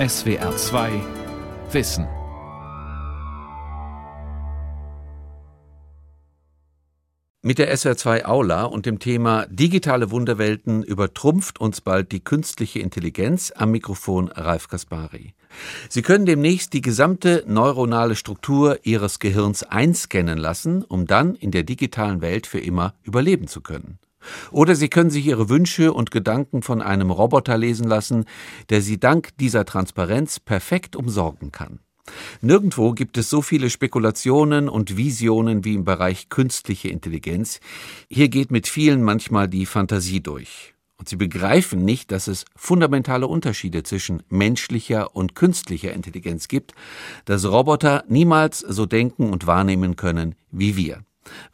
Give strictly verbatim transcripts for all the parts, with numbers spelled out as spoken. S W R zwei Wissen. Mit der S W R zwei Aula und dem Thema Digitale Wunderwelten übertrumpft uns bald die künstliche Intelligenz, am Mikrofon Ralf Kaspari. Sie können demnächst die gesamte neuronale Struktur Ihres Gehirns einscannen lassen, um dann in der digitalen Welt für immer überleben zu können. Oder Sie können sich Ihre Wünsche und Gedanken von einem Roboter lesen lassen, der Sie dank dieser Transparenz perfekt umsorgen kann. Nirgendwo gibt es so viele Spekulationen und Visionen wie im Bereich künstliche Intelligenz. Hier geht mit vielen manchmal die Fantasie durch. Und sie begreifen nicht, dass es fundamentale Unterschiede zwischen menschlicher und künstlicher Intelligenz gibt, dass Roboter niemals so denken und wahrnehmen können wie wir.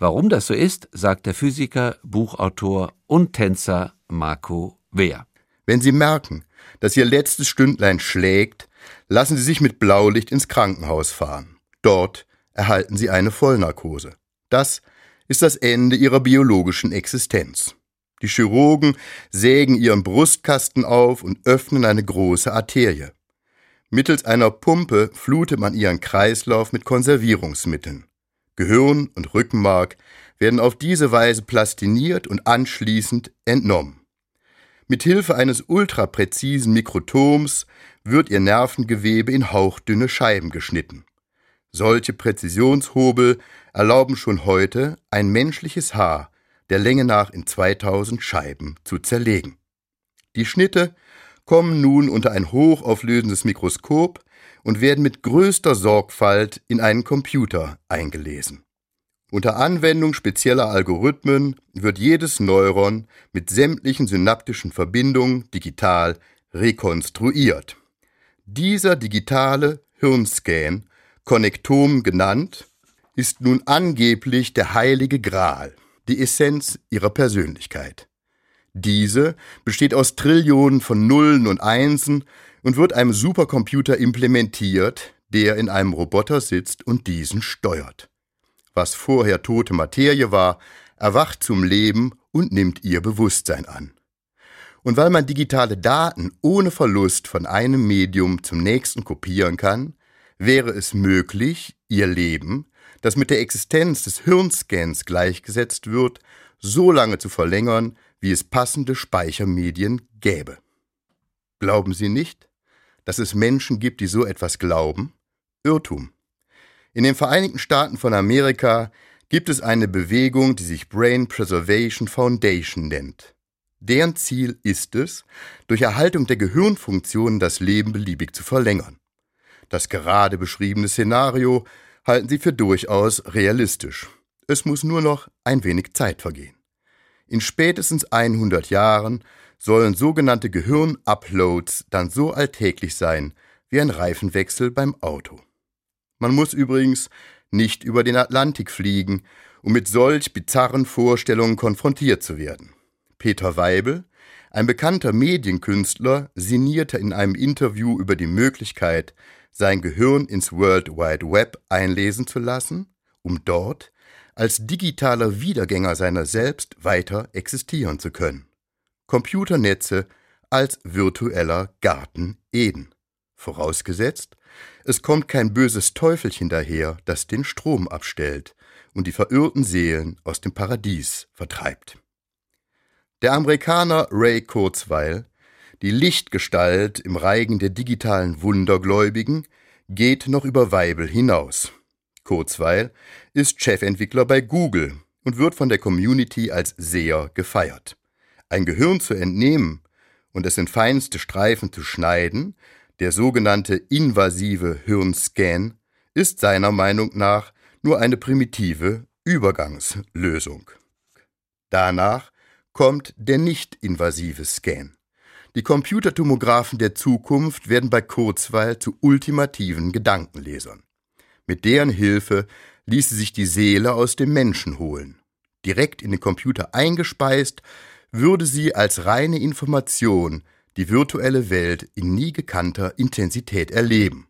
Warum das so ist, sagt der Physiker, Buchautor und Tänzer Marco Wehr. Wenn Sie merken, dass Ihr letztes Stündlein schlägt, lassen Sie sich mit Blaulicht ins Krankenhaus fahren. Dort erhalten Sie eine Vollnarkose. Das ist das Ende Ihrer biologischen Existenz. Die Chirurgen sägen Ihren Brustkasten auf und öffnen eine große Arterie. Mittels einer Pumpe flutet man Ihren Kreislauf mit Konservierungsmitteln. Gehirn und Rückenmark werden auf diese Weise plastiniert und anschließend entnommen. Mithilfe eines ultrapräzisen Mikrotoms wird ihr Nervengewebe in hauchdünne Scheiben geschnitten. Solche Präzisionshobel erlauben schon heute, ein menschliches Haar der Länge nach in zweitausend Scheiben zu zerlegen. Die Schnitte kommen nun unter ein hochauflösendes Mikroskop und werden mit größter Sorgfalt in einen Computer eingelesen. Unter Anwendung spezieller Algorithmen wird jedes Neuron mit sämtlichen synaptischen Verbindungen digital rekonstruiert. Dieser digitale Hirnscan, Konnektom genannt, ist nun angeblich der heilige Gral, die Essenz ihrer Persönlichkeit. Diese besteht aus Trillionen von Nullen und Einsen und wird einem Supercomputer implementiert, der in einem Roboter sitzt und diesen steuert. Was vorher tote Materie war, erwacht zum Leben und nimmt ihr Bewusstsein an. Und weil man digitale Daten ohne Verlust von einem Medium zum nächsten kopieren kann, wäre es möglich, ihr Leben, das mit der Existenz des Hirnscans gleichgesetzt wird, so lange zu verlängern, wie es passende Speichermedien gäbe. Glauben Sie nicht, dass es Menschen gibt, die so etwas glauben? Irrtum. In den Vereinigten Staaten von Amerika gibt es eine Bewegung, die sich Brain Preservation Foundation nennt. Deren Ziel ist es, durch Erhaltung der Gehirnfunktionen das Leben beliebig zu verlängern. Das gerade beschriebene Szenario halten sie für durchaus realistisch. Es muss nur noch ein wenig Zeit vergehen. In spätestens hundert Jahren sollen sogenannte Gehirn-Uploads dann so alltäglich sein wie ein Reifenwechsel beim Auto. Man muss übrigens nicht über den Atlantik fliegen, um mit solch bizarren Vorstellungen konfrontiert zu werden. Peter Weibel, ein bekannter Medienkünstler, sinnierte in einem Interview über die Möglichkeit, sein Gehirn ins World Wide Web einlesen zu lassen, um dort als digitaler Wiedergänger seiner selbst weiter existieren zu können. Computernetze als virtueller Garten Eden. Vorausgesetzt, es kommt kein böses Teufelchen daher, das den Strom abstellt und die verirrten Seelen aus dem Paradies vertreibt. Der Amerikaner Ray Kurzweil, die Lichtgestalt im Reigen der digitalen Wundergläubigen, geht noch über Weibel hinaus. Kurzweil ist Chefentwickler bei Google und wird von der Community als Seher gefeiert. Ein Gehirn zu entnehmen und es in feinste Streifen zu schneiden, der sogenannte invasive Hirnscan, ist seiner Meinung nach nur eine primitive Übergangslösung. Danach kommt der nicht-invasive Scan. Die Computertomographen der Zukunft werden bei Kurzweil zu ultimativen Gedankenlesern. Mit deren Hilfe ließe sich die Seele aus dem Menschen holen. Direkt in den Computer eingespeist, würde sie als reine Information die virtuelle Welt in nie gekannter Intensität erleben.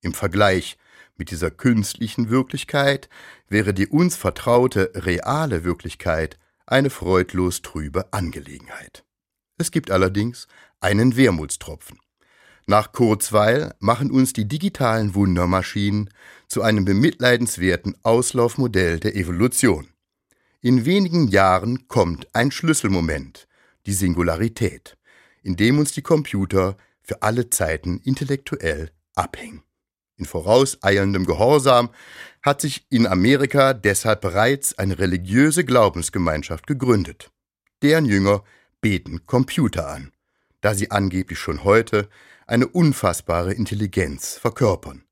Im Vergleich mit dieser künstlichen Wirklichkeit wäre die uns vertraute reale Wirklichkeit eine freudlos trübe Angelegenheit. Es gibt allerdings einen Wermutstropfen. Nach Kurzweil machen uns die digitalen Wundermaschinen zu einem bemitleidenswerten Auslaufmodell der Evolution. In wenigen Jahren kommt ein Schlüsselmoment, die Singularität, in dem uns die Computer für alle Zeiten intellektuell abhängen. In vorauseilendem Gehorsam hat sich in Amerika deshalb bereits eine religiöse Glaubensgemeinschaft gegründet. Deren Jünger beten Computer an, da sie angeblich schon heute eine unfassbare Intelligenz verkörpern.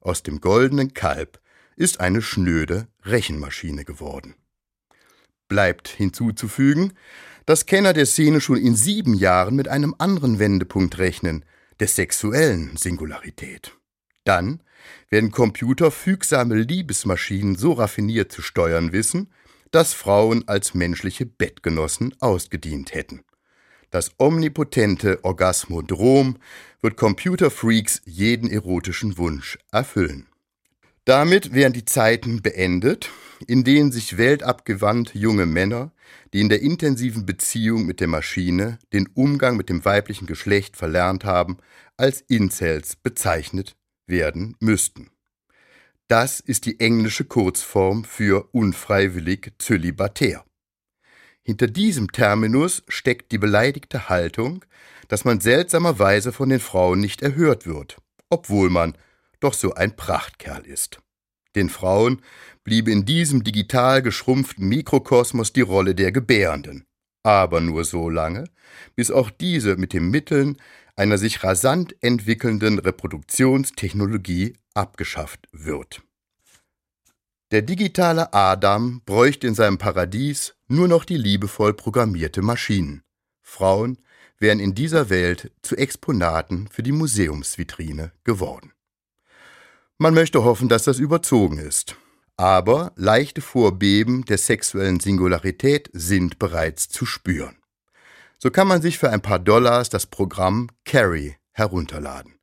Aus dem goldenen Kalb ist eine schnöde Rechenmaschine geworden. Bleibt hinzuzufügen, dass Kenner der Szene schon in sieben Jahren mit einem anderen Wendepunkt rechnen, der sexuellen Singularität. Dann werden Computer fügsame Liebesmaschinen so raffiniert zu steuern wissen, dass Frauen als menschliche Bettgenossen ausgedient hätten. Das omnipotente Orgasmodrom wird Computerfreaks jeden erotischen Wunsch erfüllen. Damit wären die Zeiten beendet, in denen sich weltabgewandt junge Männer, die in der intensiven Beziehung mit der Maschine den Umgang mit dem weiblichen Geschlecht verlernt haben, als Incels bezeichnet werden müssten. Das ist die englische Kurzform für unfreiwillig zölibatär. Hinter diesem Terminus steckt die beleidigte Haltung, dass man seltsamerweise von den Frauen nicht erhört wird, obwohl man doch so ein Prachtkerl ist. Den Frauen bliebe in diesem digital geschrumpften Mikrokosmos die Rolle der Gebärenden. Aber nur so lange, bis auch diese mit den Mitteln einer sich rasant entwickelnden Reproduktionstechnologie abgeschafft wird. Der digitale Adam bräuchte in seinem Paradies nur noch die liebevoll programmierte Maschinen. Frauen wären in dieser Welt zu Exponaten für die Museumsvitrine geworden. Man möchte hoffen, dass das überzogen ist. Aber leichte Vorbeben der sexuellen Singularität sind bereits zu spüren. So kann man sich für ein paar Dollars das Programm Carrie herunterladen.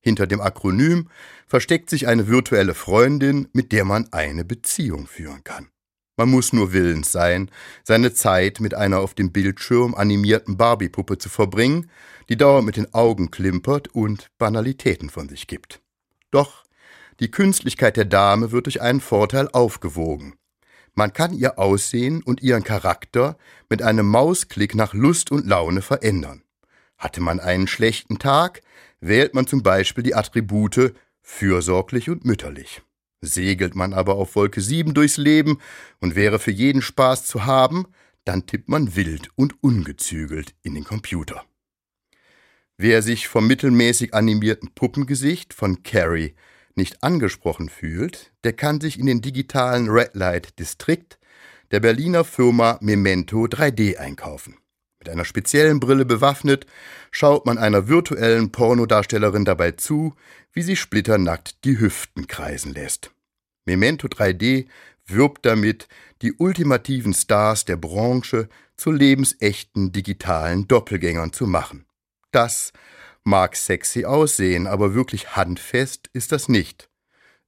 Hinter dem Akronym versteckt sich eine virtuelle Freundin, mit der man eine Beziehung führen kann. Man muss nur willens sein, seine Zeit mit einer auf dem Bildschirm animierten Barbie-Puppe zu verbringen, die dauernd mit den Augen klimpert und Banalitäten von sich gibt. Doch die Künstlichkeit der Dame wird durch einen Vorteil aufgewogen. Man kann ihr Aussehen und ihren Charakter mit einem Mausklick nach Lust und Laune verändern. Hatte man einen schlechten Tag, wählt man zum Beispiel die Attribute fürsorglich und mütterlich. Segelt man aber auf Wolke sieben durchs Leben und wäre für jeden Spaß zu haben, dann tippt man wild und ungezügelt in den Computer. Wer sich vom mittelmäßig animierten Puppengesicht von Carrie nicht angesprochen fühlt, der kann sich in den digitalen Red Light District der Berliner Firma Memento drei D einkaufen. Mit einer speziellen Brille bewaffnet, schaut man einer virtuellen Pornodarstellerin dabei zu, wie sie splitternackt die Hüften kreisen lässt. Memento drei D wirbt damit, die ultimativen Stars der Branche zu lebensechten digitalen Doppelgängern zu machen. Das mag sexy aussehen, aber wirklich handfest ist das nicht.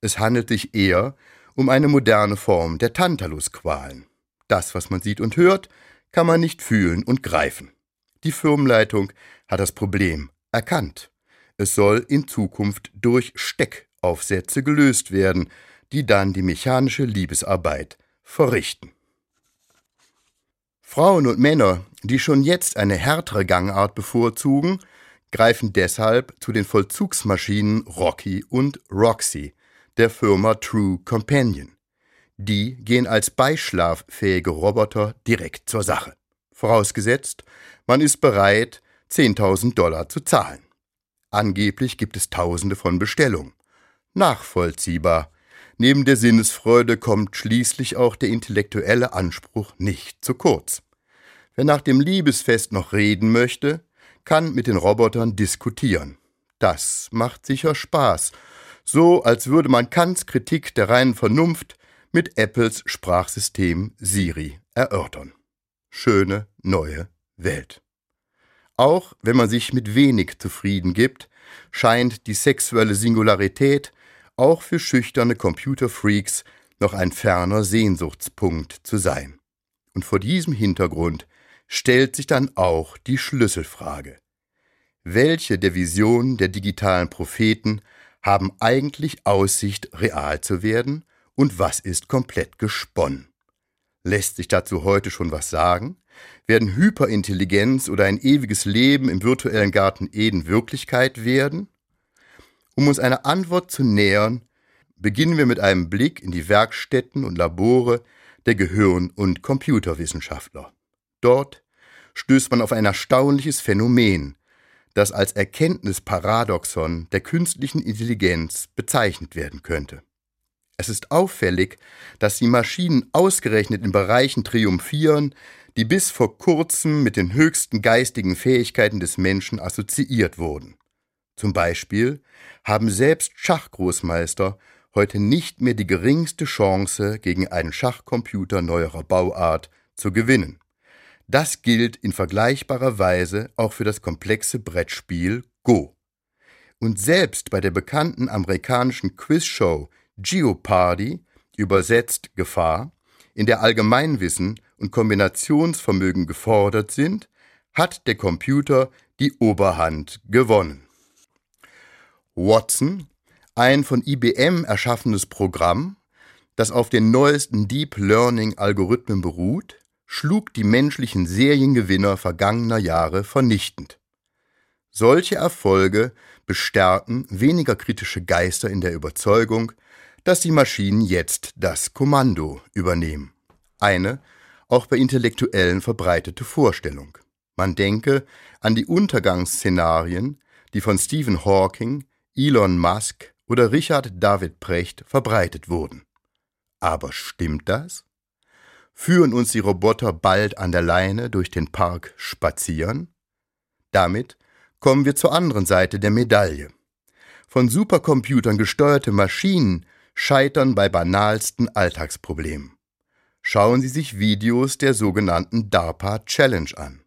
Es handelt sich eher um eine moderne Form der Tantalusqualen. Das, was man sieht und hört, kann man nicht fühlen und greifen. Die Firmenleitung hat das Problem erkannt. Es soll in Zukunft durch Steckaufsätze gelöst werden, die dann die mechanische Liebesarbeit verrichten. Frauen und Männer, die schon jetzt eine härtere Gangart bevorzugen, greifen deshalb zu den Vollzugsmaschinen Rocky und Roxy, der Firma True Companion. Die gehen als beischlaffähige Roboter direkt zur Sache. Vorausgesetzt, man ist bereit, zehntausend Dollar zu zahlen. Angeblich gibt es Tausende von Bestellungen. Nachvollziehbar. Neben der Sinnesfreude kommt schließlich auch der intellektuelle Anspruch nicht zu kurz. Wer nach dem Liebesfest noch reden möchte, kann mit den Robotern diskutieren. Das macht sicher Spaß. So, als würde man Kants Kritik der reinen Vernunft mit Apples Sprachsystem Siri erörtern. Schöne neue Welt. Auch wenn man sich mit wenig zufrieden gibt, scheint die sexuelle Singularität auch für schüchterne Computerfreaks noch ein ferner Sehnsuchtspunkt zu sein. Und vor diesem Hintergrund stellt sich dann auch die Schlüsselfrage: welche der Visionen der digitalen Propheten haben eigentlich Aussicht, real zu werden und was ist komplett gesponnen? Lässt sich dazu heute schon was sagen? Werden Hyperintelligenz oder ein ewiges Leben im virtuellen Garten Eden Wirklichkeit werden? Um uns einer Antwort zu nähern, beginnen wir mit einem Blick in die Werkstätten und Labore der Gehirn- und Computerwissenschaftler. Dort stößt man auf ein erstaunliches Phänomen, das als Erkenntnisparadoxon der künstlichen Intelligenz bezeichnet werden könnte. Es ist auffällig, dass die Maschinen ausgerechnet in Bereichen triumphieren, die bis vor kurzem mit den höchsten geistigen Fähigkeiten des Menschen assoziiert wurden. Zum Beispiel haben selbst Schachgroßmeister heute nicht mehr die geringste Chance, gegen einen Schachcomputer neuerer Bauart zu gewinnen. Das gilt in vergleichbarer Weise auch für das komplexe Brettspiel Go. Und selbst bei der bekannten amerikanischen Quizshow Jeopardy, übersetzt Gefahr, in der Allgemeinwissen und Kombinationsvermögen gefordert sind, hat der Computer die Oberhand gewonnen. Watson, ein von I B M erschaffenes Programm, das auf den neuesten Deep-Learning-Algorithmen beruht, schlug die menschlichen Seriengewinner vergangener Jahre vernichtend. Solche Erfolge bestärken weniger kritische Geister in der Überzeugung, dass die Maschinen jetzt das Kommando übernehmen. Eine auch bei Intellektuellen verbreitete Vorstellung. Man denke an die Untergangsszenarien, die von Stephen Hawking, Elon Musk oder Richard David Precht verbreitet wurden. Aber stimmt das? Führen uns die Roboter bald an der Leine durch den Park spazieren? Damit kommen wir zur anderen Seite der Medaille. Von Supercomputern gesteuerte Maschinen scheitern bei banalsten Alltagsproblemen. Schauen Sie sich Videos der sogenannten DARPA Challenge an.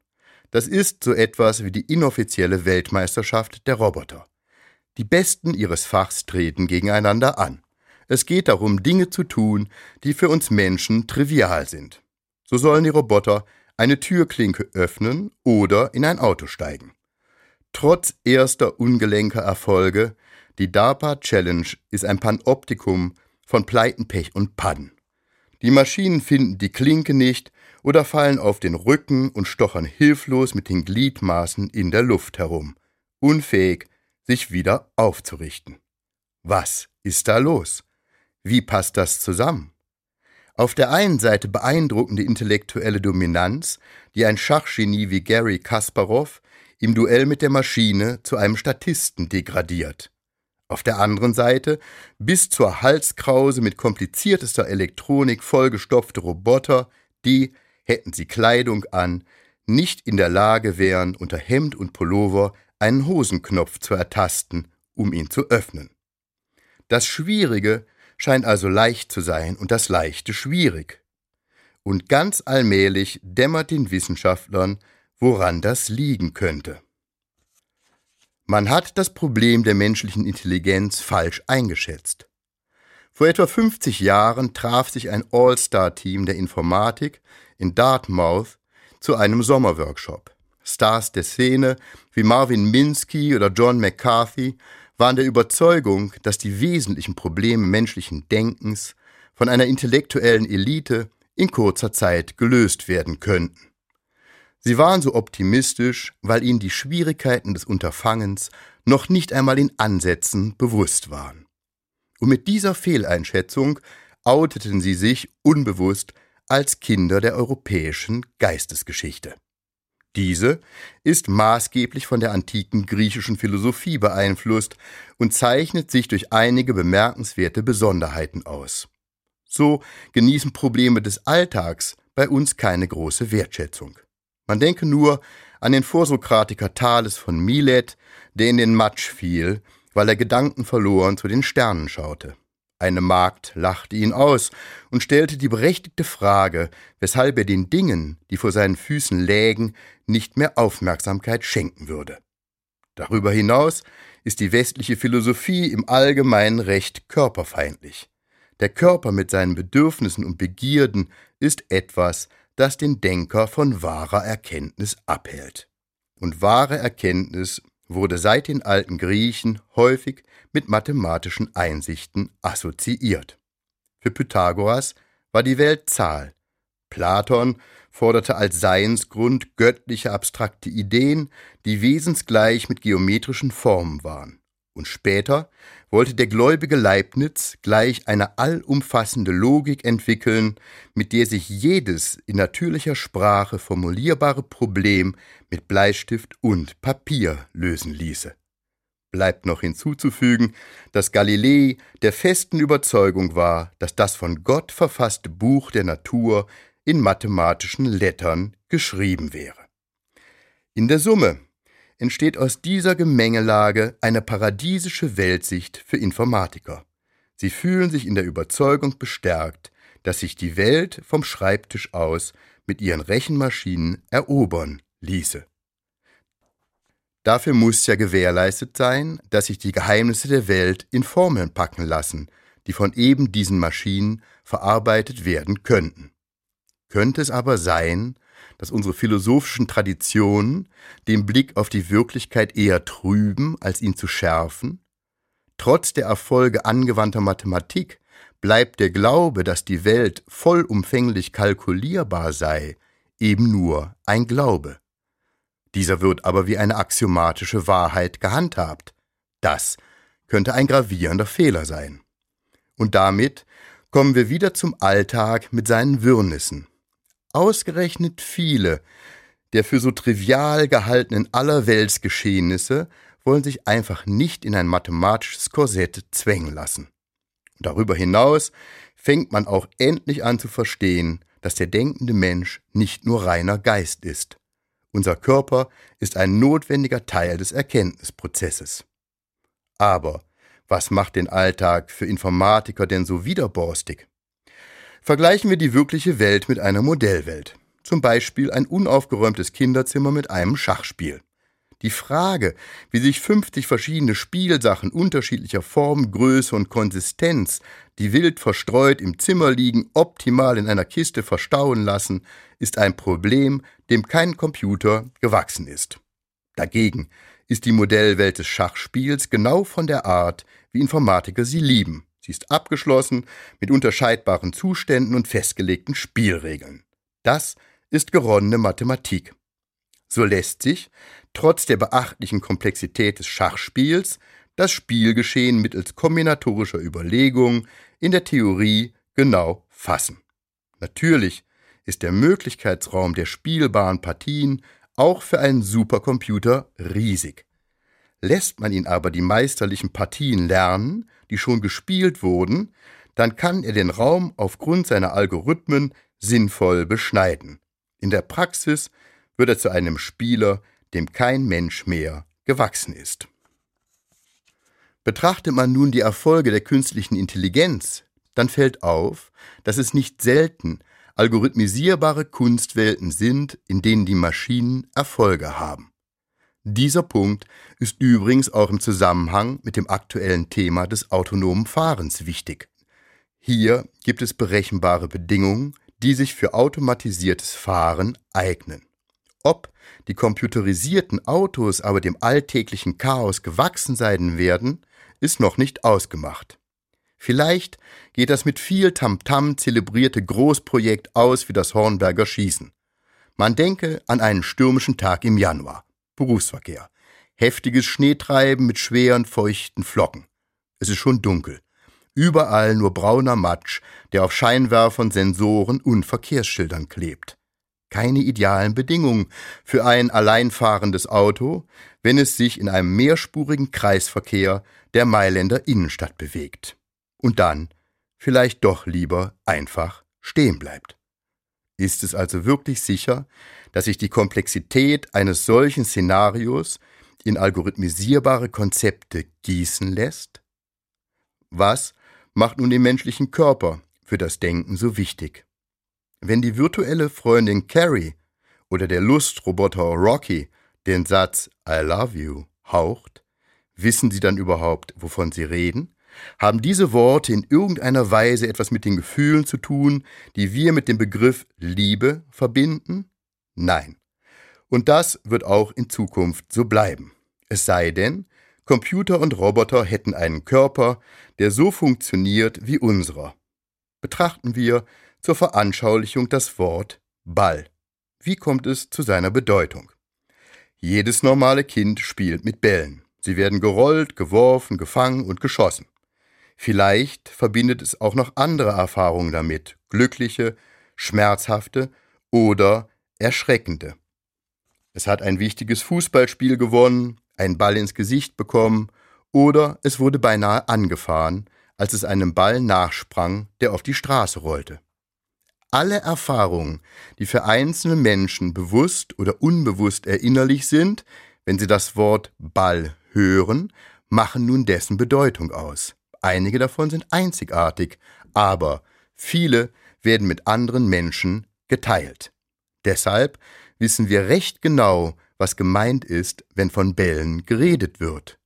Das ist so etwas wie die inoffizielle Weltmeisterschaft der Roboter. Die Besten ihres Fachs treten gegeneinander an. Es geht darum, Dinge zu tun, die für uns Menschen trivial sind. So sollen die Roboter eine Türklinke öffnen oder in ein Auto steigen. Trotz erster ungelenker Erfolge, die DARPA Challenge ist ein Panoptikum von Pleiten, Pech und Pannen. Die Maschinen finden die Klinke nicht oder fallen auf den Rücken und stochern hilflos mit den Gliedmaßen in der Luft herum, unfähig, sich wieder aufzurichten. Was ist da los? Wie passt das zusammen? Auf der einen Seite beeindruckende intellektuelle Dominanz, die ein Schachgenie wie Gary Kasparov im Duell mit der Maschine zu einem Statisten degradiert. Auf der anderen Seite bis zur Halskrause mit kompliziertester Elektronik vollgestopfte Roboter, die, hätten sie Kleidung an, nicht in der Lage wären, unter Hemd und Pullover einen Hosenknopf zu ertasten, um ihn zu öffnen. Das Schwierige scheint also leicht zu sein und das Leichte schwierig. Und ganz allmählich dämmert den Wissenschaftlern, woran das liegen könnte. Man hat das Problem der menschlichen Intelligenz falsch eingeschätzt. Vor etwa fünfzig Jahren traf sich ein All-Star-Team der Informatik in Dartmouth zu einem Sommerworkshop. Stars der Szene wie Marvin Minsky oder John McCarthy waren der Überzeugung, dass die wesentlichen Probleme menschlichen Denkens von einer intellektuellen Elite in kurzer Zeit gelöst werden könnten. Sie waren so optimistisch, weil ihnen die Schwierigkeiten des Unterfangens noch nicht einmal in Ansätzen bewusst waren. Und mit dieser Fehleinschätzung outeten sie sich unbewusst als Kinder der europäischen Geistesgeschichte. Diese ist maßgeblich von der antiken griechischen Philosophie beeinflusst und zeichnet sich durch einige bemerkenswerte Besonderheiten aus. So genießen Probleme des Alltags bei uns keine große Wertschätzung. Man denke nur an den Vorsokratiker Thales von Milet, der in den Matsch fiel, weil er gedankenverloren zu den Sternen schaute. Eine Magd lachte ihn aus und stellte die berechtigte Frage, weshalb er den Dingen, die vor seinen Füßen lägen, nicht mehr Aufmerksamkeit schenken würde. Darüber hinaus ist die westliche Philosophie im Allgemeinen recht körperfeindlich. Der Körper mit seinen Bedürfnissen und Begierden ist etwas, das den Denker von wahrer Erkenntnis abhält. Und wahre Erkenntnis wurde seit den alten Griechen häufig mit mathematischen Einsichten assoziiert. Für Pythagoras war die Welt Zahl. Platon forderte als Seinsgrund göttliche abstrakte Ideen, die wesensgleich mit geometrischen Formen waren. Und später wollte der gläubige Leibniz gleich eine allumfassende Logik entwickeln, mit der sich jedes in natürlicher Sprache formulierbare Problem mit Bleistift und Papier lösen ließe. Bleibt noch hinzuzufügen, dass Galilei der festen Überzeugung war, dass das von Gott verfasste Buch der Natur in mathematischen Lettern geschrieben wäre. In der Summe entsteht aus dieser Gemengelage eine paradiesische Weltsicht für Informatiker. Sie fühlen sich in der Überzeugung bestärkt, dass sich die Welt vom Schreibtisch aus mit ihren Rechenmaschinen erobern ließe. Dafür muss ja gewährleistet sein, dass sich die Geheimnisse der Welt in Formeln packen lassen, die von eben diesen Maschinen verarbeitet werden könnten. Könnte es aber sein, dass unsere philosophischen Traditionen den Blick auf die Wirklichkeit eher trüben, als ihn zu schärfen? Trotz der Erfolge angewandter Mathematik bleibt der Glaube, dass die Welt vollumfänglich kalkulierbar sei, eben nur ein Glaube. Dieser wird aber wie eine axiomatische Wahrheit gehandhabt. Das könnte ein gravierender Fehler sein. Und damit kommen wir wieder zum Alltag mit seinen Wirrnissen. Ausgerechnet viele der für so trivial gehaltenen Allerweltsgeschehnisse wollen sich einfach nicht in ein mathematisches Korsett zwängen lassen. Darüber hinaus fängt man auch endlich an zu verstehen, dass der denkende Mensch nicht nur reiner Geist ist. Unser Körper ist ein notwendiger Teil des Erkenntnisprozesses. Aber was macht den Alltag für Informatiker denn so widerborstig? Vergleichen wir die wirkliche Welt mit einer Modellwelt. Zum Beispiel ein unaufgeräumtes Kinderzimmer mit einem Schachspiel. Die Frage, wie sich fünfzig verschiedene Spielsachen unterschiedlicher Form, Größe und Konsistenz, die wild verstreut im Zimmer liegen, optimal in einer Kiste verstauen lassen, ist ein Problem, dem kein Computer gewachsen ist. Dagegen ist die Modellwelt des Schachspiels genau von der Art, wie Informatiker sie lieben. Sie ist abgeschlossen mit unterscheidbaren Zuständen und festgelegten Spielregeln. Das ist geronnene Mathematik. So lässt sich, trotz der beachtlichen Komplexität des Schachspiels, das Spielgeschehen mittels kombinatorischer Überlegungen in der Theorie genau fassen. Natürlich ist der Möglichkeitsraum der spielbaren Partien auch für einen Supercomputer riesig. Lässt man ihn aber die meisterlichen Partien lernen, die schon gespielt wurden, dann kann er den Raum aufgrund seiner Algorithmen sinnvoll beschneiden. In der Praxis wird er zu einem Spieler, dem kein Mensch mehr gewachsen ist. Betrachtet man nun die Erfolge der künstlichen Intelligenz, dann fällt auf, dass es nicht selten algorithmisierbare Kunstwelten sind, in denen die Maschinen Erfolge haben. Dieser Punkt ist übrigens auch im Zusammenhang mit dem aktuellen Thema des autonomen Fahrens wichtig. Hier gibt es berechenbare Bedingungen, die sich für automatisiertes Fahren eignen. Ob die computerisierten Autos aber dem alltäglichen Chaos gewachsen sein werden, ist noch nicht ausgemacht. Vielleicht geht das mit viel Tamtam zelebrierte Großprojekt aus wie das Hornberger Schießen. Man denke an einen stürmischen Tag im Januar. Berufsverkehr. Heftiges Schneetreiben mit schweren, feuchten Flocken. Es ist schon dunkel. Überall nur brauner Matsch, der auf Scheinwerfern, Sensoren und Verkehrsschildern klebt. Keine idealen Bedingungen für ein alleinfahrendes Auto, wenn es sich in einem mehrspurigen Kreisverkehr der Mailänder Innenstadt bewegt. Und dann vielleicht doch lieber einfach stehen bleibt. Ist es also wirklich sicher, dass sich die Komplexität eines solchen Szenarios in algorithmisierbare Konzepte gießen lässt? Was macht nun den menschlichen Körper für das Denken so wichtig? Wenn die virtuelle Freundin Carrie oder der Lustroboter Rocky den Satz I love you haucht, wissen sie dann überhaupt, wovon sie reden? Haben diese Worte in irgendeiner Weise etwas mit den Gefühlen zu tun, die wir mit dem Begriff Liebe verbinden? Nein. Und das wird auch in Zukunft so bleiben. Es sei denn, Computer und Roboter hätten einen Körper, der so funktioniert wie unserer. Betrachten wir zur Veranschaulichung das Wort Ball. Wie kommt es zu seiner Bedeutung? Jedes normale Kind spielt mit Bällen. Sie werden gerollt, geworfen, gefangen und geschossen. Vielleicht verbindet es auch noch andere Erfahrungen damit, glückliche, schmerzhafte oder erschreckende. Es hat ein wichtiges Fußballspiel gewonnen, einen Ball ins Gesicht bekommen oder es wurde beinahe angefahren, als es einem Ball nachsprang, der auf die Straße rollte. Alle Erfahrungen, die für einzelne Menschen bewusst oder unbewusst erinnerlich sind, wenn sie das Wort Ball hören, machen nun dessen Bedeutung aus. Einige davon sind einzigartig, aber viele werden mit anderen Menschen geteilt. Deshalb wissen wir recht genau, was gemeint ist, wenn von Bällen geredet wird.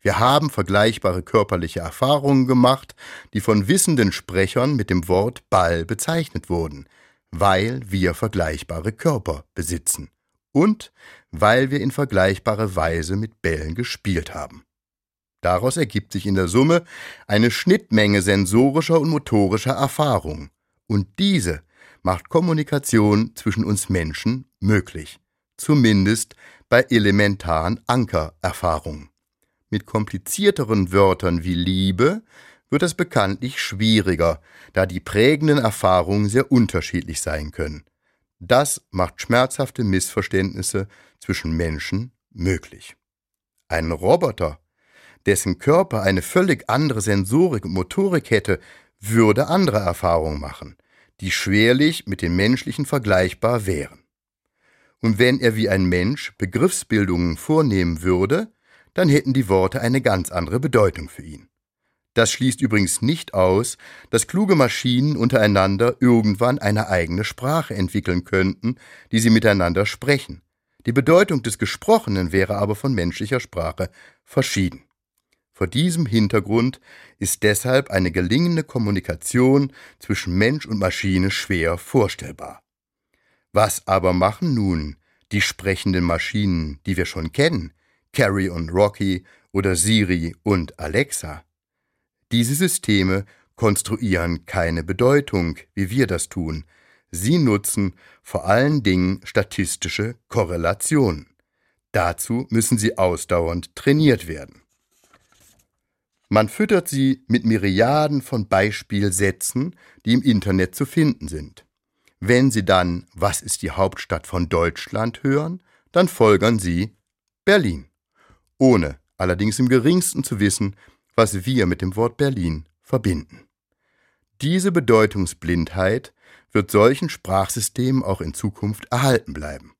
Wir haben vergleichbare körperliche Erfahrungen gemacht, die von wissenden Sprechern mit dem Wort Ball bezeichnet wurden, weil wir vergleichbare Körper besitzen und weil wir in vergleichbarer Weise mit Bällen gespielt haben. Daraus ergibt sich in der Summe eine Schnittmenge sensorischer und motorischer Erfahrungen. Und diese macht Kommunikation zwischen uns Menschen möglich, zumindest bei elementaren Ankererfahrungen. Mit komplizierteren Wörtern wie Liebe wird es bekanntlich schwieriger, da die prägenden Erfahrungen sehr unterschiedlich sein können. Das macht schmerzhafte Missverständnisse zwischen Menschen möglich. Ein Roboter, dessen Körper eine völlig andere Sensorik und Motorik hätte, würde andere Erfahrungen machen, die schwerlich mit den menschlichen vergleichbar wären. Und wenn er wie ein Mensch Begriffsbildungen vornehmen würde, dann hätten die Worte eine ganz andere Bedeutung für ihn. Das schließt übrigens nicht aus, dass kluge Maschinen untereinander irgendwann eine eigene Sprache entwickeln könnten, die sie miteinander sprechen. Die Bedeutung des Gesprochenen wäre aber von menschlicher Sprache verschieden. Vor diesem Hintergrund ist deshalb eine gelingende Kommunikation zwischen Mensch und Maschine schwer vorstellbar. Was aber machen nun die sprechenden Maschinen, die wir schon kennen, Carrie und Rocky oder Siri und Alexa? Diese Systeme konstruieren keine Bedeutung, wie wir das tun. Sie nutzen vor allen Dingen statistische Korrelationen. Dazu müssen sie ausdauernd trainiert werden. Man füttert sie mit Myriaden von Beispielsätzen, die im Internet zu finden sind. Wenn sie dann »Was ist die Hauptstadt von Deutschland?« hören, dann folgern sie »Berlin«, ohne allerdings im geringsten zu wissen, was wir mit dem Wort Berlin verbinden. Diese Bedeutungsblindheit wird solchen Sprachsystemen auch in Zukunft erhalten bleiben.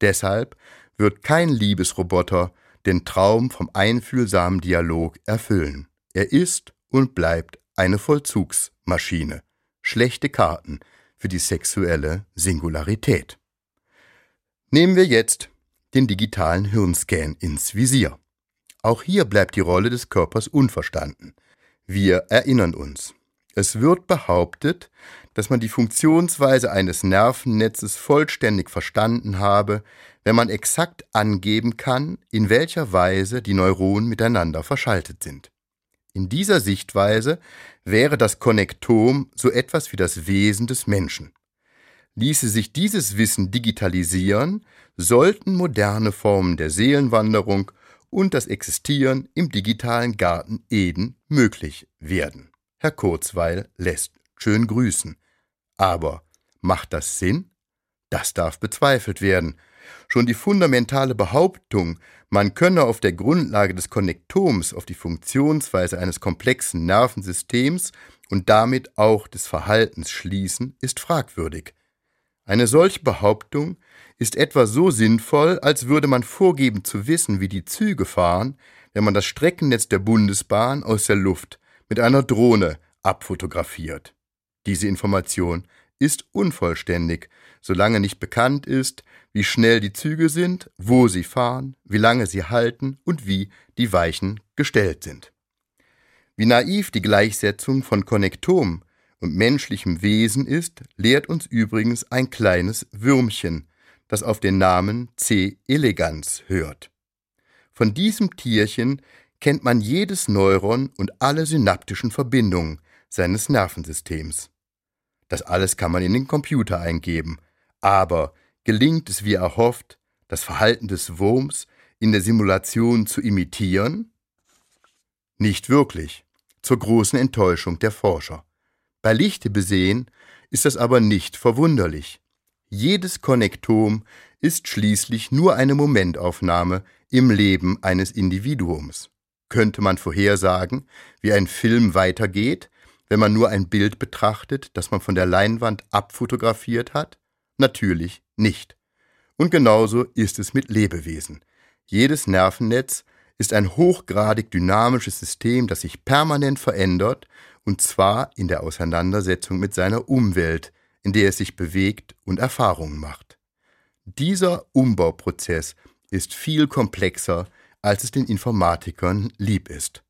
Deshalb wird kein Liebesroboter den Traum vom einfühlsamen Dialog erfüllen. Er ist und bleibt eine Vollzugsmaschine. Schlechte Karten für die sexuelle Singularität. Nehmen wir jetzt den digitalen Hirnscan ins Visier. Auch hier bleibt die Rolle des Körpers unverstanden. Wir erinnern uns. Es wird behauptet, dass man die Funktionsweise eines Nervennetzes vollständig verstanden habe, wenn man exakt angeben kann, in welcher Weise die Neuronen miteinander verschaltet sind. In dieser Sichtweise wäre das Konnektom so etwas wie das Wesen des Menschen. Ließe sich dieses Wissen digitalisieren, sollten moderne Formen der Seelenwanderung und das Existieren im digitalen Garten Eden möglich werden. Herr Kurzweil lässt schön grüßen. Aber macht das Sinn? Das darf bezweifelt werden. Schon die fundamentale Behauptung, man könne auf der Grundlage des Konnektoms auf die Funktionsweise eines komplexen Nervensystems und damit auch des Verhaltens schließen, ist fragwürdig. Eine solche Behauptung ist etwa so sinnvoll, als würde man vorgeben zu wissen, wie die Züge fahren, wenn man das Streckennetz der Bundesbahn aus der Luft mit einer Drohne abfotografiert. Diese Information ist unvollständig, solange nicht bekannt ist, wie schnell die Züge sind, wo sie fahren, wie lange sie halten und wie die Weichen gestellt sind. Wie naiv die Gleichsetzung von Konnektom und menschlichem Wesen ist, lehrt uns übrigens ein kleines Würmchen, das auf den Namen C. elegans hört. Von diesem Tierchen kennt man jedes Neuron und alle synaptischen Verbindungen seines Nervensystems. Das alles kann man in den Computer eingeben, aber gelingt es wie erhofft, das Verhalten des Wurms in der Simulation zu imitieren? Nicht wirklich, zur großen Enttäuschung der Forscher. Bei Lichte besehen ist das aber nicht verwunderlich. Jedes Konnektom ist schließlich nur eine Momentaufnahme im Leben eines Individuums. Könnte man vorhersagen, wie ein Film weitergeht, wenn man nur ein Bild betrachtet, das man von der Leinwand abfotografiert hat? Natürlich nicht. Und genauso ist es mit Lebewesen. Jedes Nervennetz ist ein hochgradig dynamisches System, das sich permanent verändert, und zwar in der Auseinandersetzung mit seiner Umwelt, in der es sich bewegt und Erfahrungen macht. Dieser Umbauprozess ist viel komplexer, als es den Informatikern lieb ist.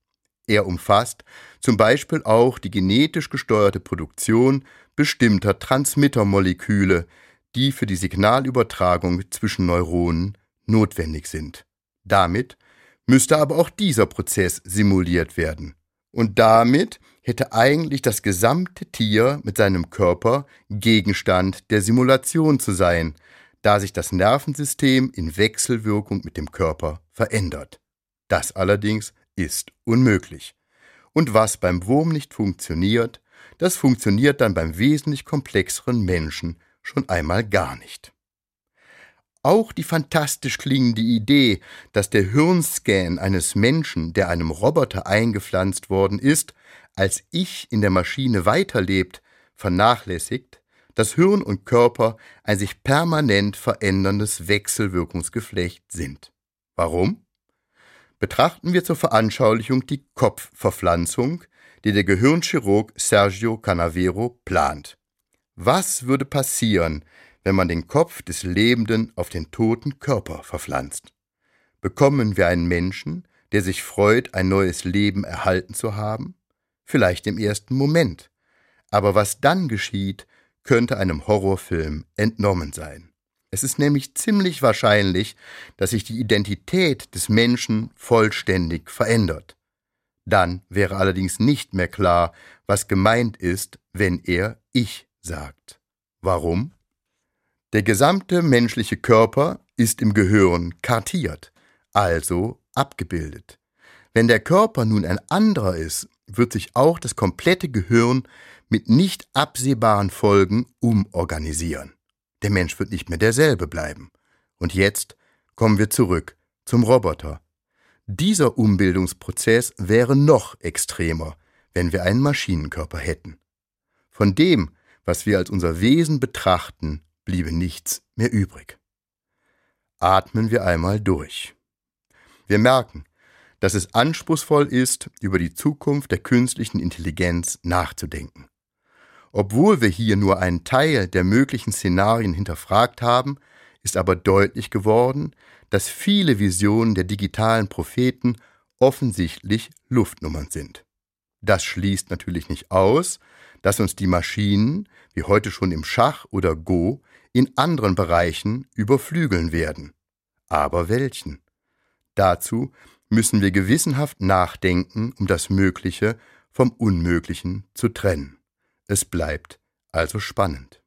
Er umfasst zum Beispiel auch die genetisch gesteuerte Produktion bestimmter Transmittermoleküle, die für die Signalübertragung zwischen Neuronen notwendig sind. Damit müsste aber auch dieser Prozess simuliert werden. Und damit hätte eigentlich das gesamte Tier mit seinem Körper Gegenstand der Simulation zu sein, da sich das Nervensystem in Wechselwirkung mit dem Körper verändert. Das allerdings ist unmöglich. Und was beim Wurm nicht funktioniert, das funktioniert dann beim wesentlich komplexeren Menschen schon einmal gar nicht. Auch die fantastisch klingende Idee, dass der Hirnscan eines Menschen, der einem Roboter eingepflanzt worden ist, als Ich in der Maschine weiterlebt, vernachlässigt, dass Hirn und Körper ein sich permanent veränderndes Wechselwirkungsgeflecht sind. Warum? Betrachten wir zur Veranschaulichung die Kopfverpflanzung, die der Gehirnchirurg Sergio Canavero plant. Was würde passieren, wenn man den Kopf des Lebenden auf den toten Körper verpflanzt? Bekommen wir einen Menschen, der sich freut, ein neues Leben erhalten zu haben? Vielleicht im ersten Moment. Aber was dann geschieht, könnte einem Horrorfilm entnommen sein. Es ist nämlich ziemlich wahrscheinlich, dass sich die Identität des Menschen vollständig verändert. Dann wäre allerdings nicht mehr klar, was gemeint ist, wenn er Ich sagt. Warum? Der gesamte menschliche Körper ist im Gehirn kartiert, also abgebildet. Wenn der Körper nun ein anderer ist, wird sich auch das komplette Gehirn mit nicht absehbaren Folgen umorganisieren. Der Mensch wird nicht mehr derselbe bleiben. Und jetzt kommen wir zurück zum Roboter. Dieser Umbildungsprozess wäre noch extremer, wenn wir einen Maschinenkörper hätten. Von dem, was wir als unser Wesen betrachten, bliebe nichts mehr übrig. Atmen wir einmal durch. Wir merken, dass es anspruchsvoll ist, über die Zukunft der künstlichen Intelligenz nachzudenken. Obwohl wir hier nur einen Teil der möglichen Szenarien hinterfragt haben, ist aber deutlich geworden, dass viele Visionen der digitalen Propheten offensichtlich Luftnummern sind. Das schließt natürlich nicht aus, dass uns die Maschinen, wie heute schon im Schach oder Go, in anderen Bereichen überflügeln werden. Aber welchen? Dazu müssen wir gewissenhaft nachdenken, um das Mögliche vom Unmöglichen zu trennen. Es bleibt also spannend.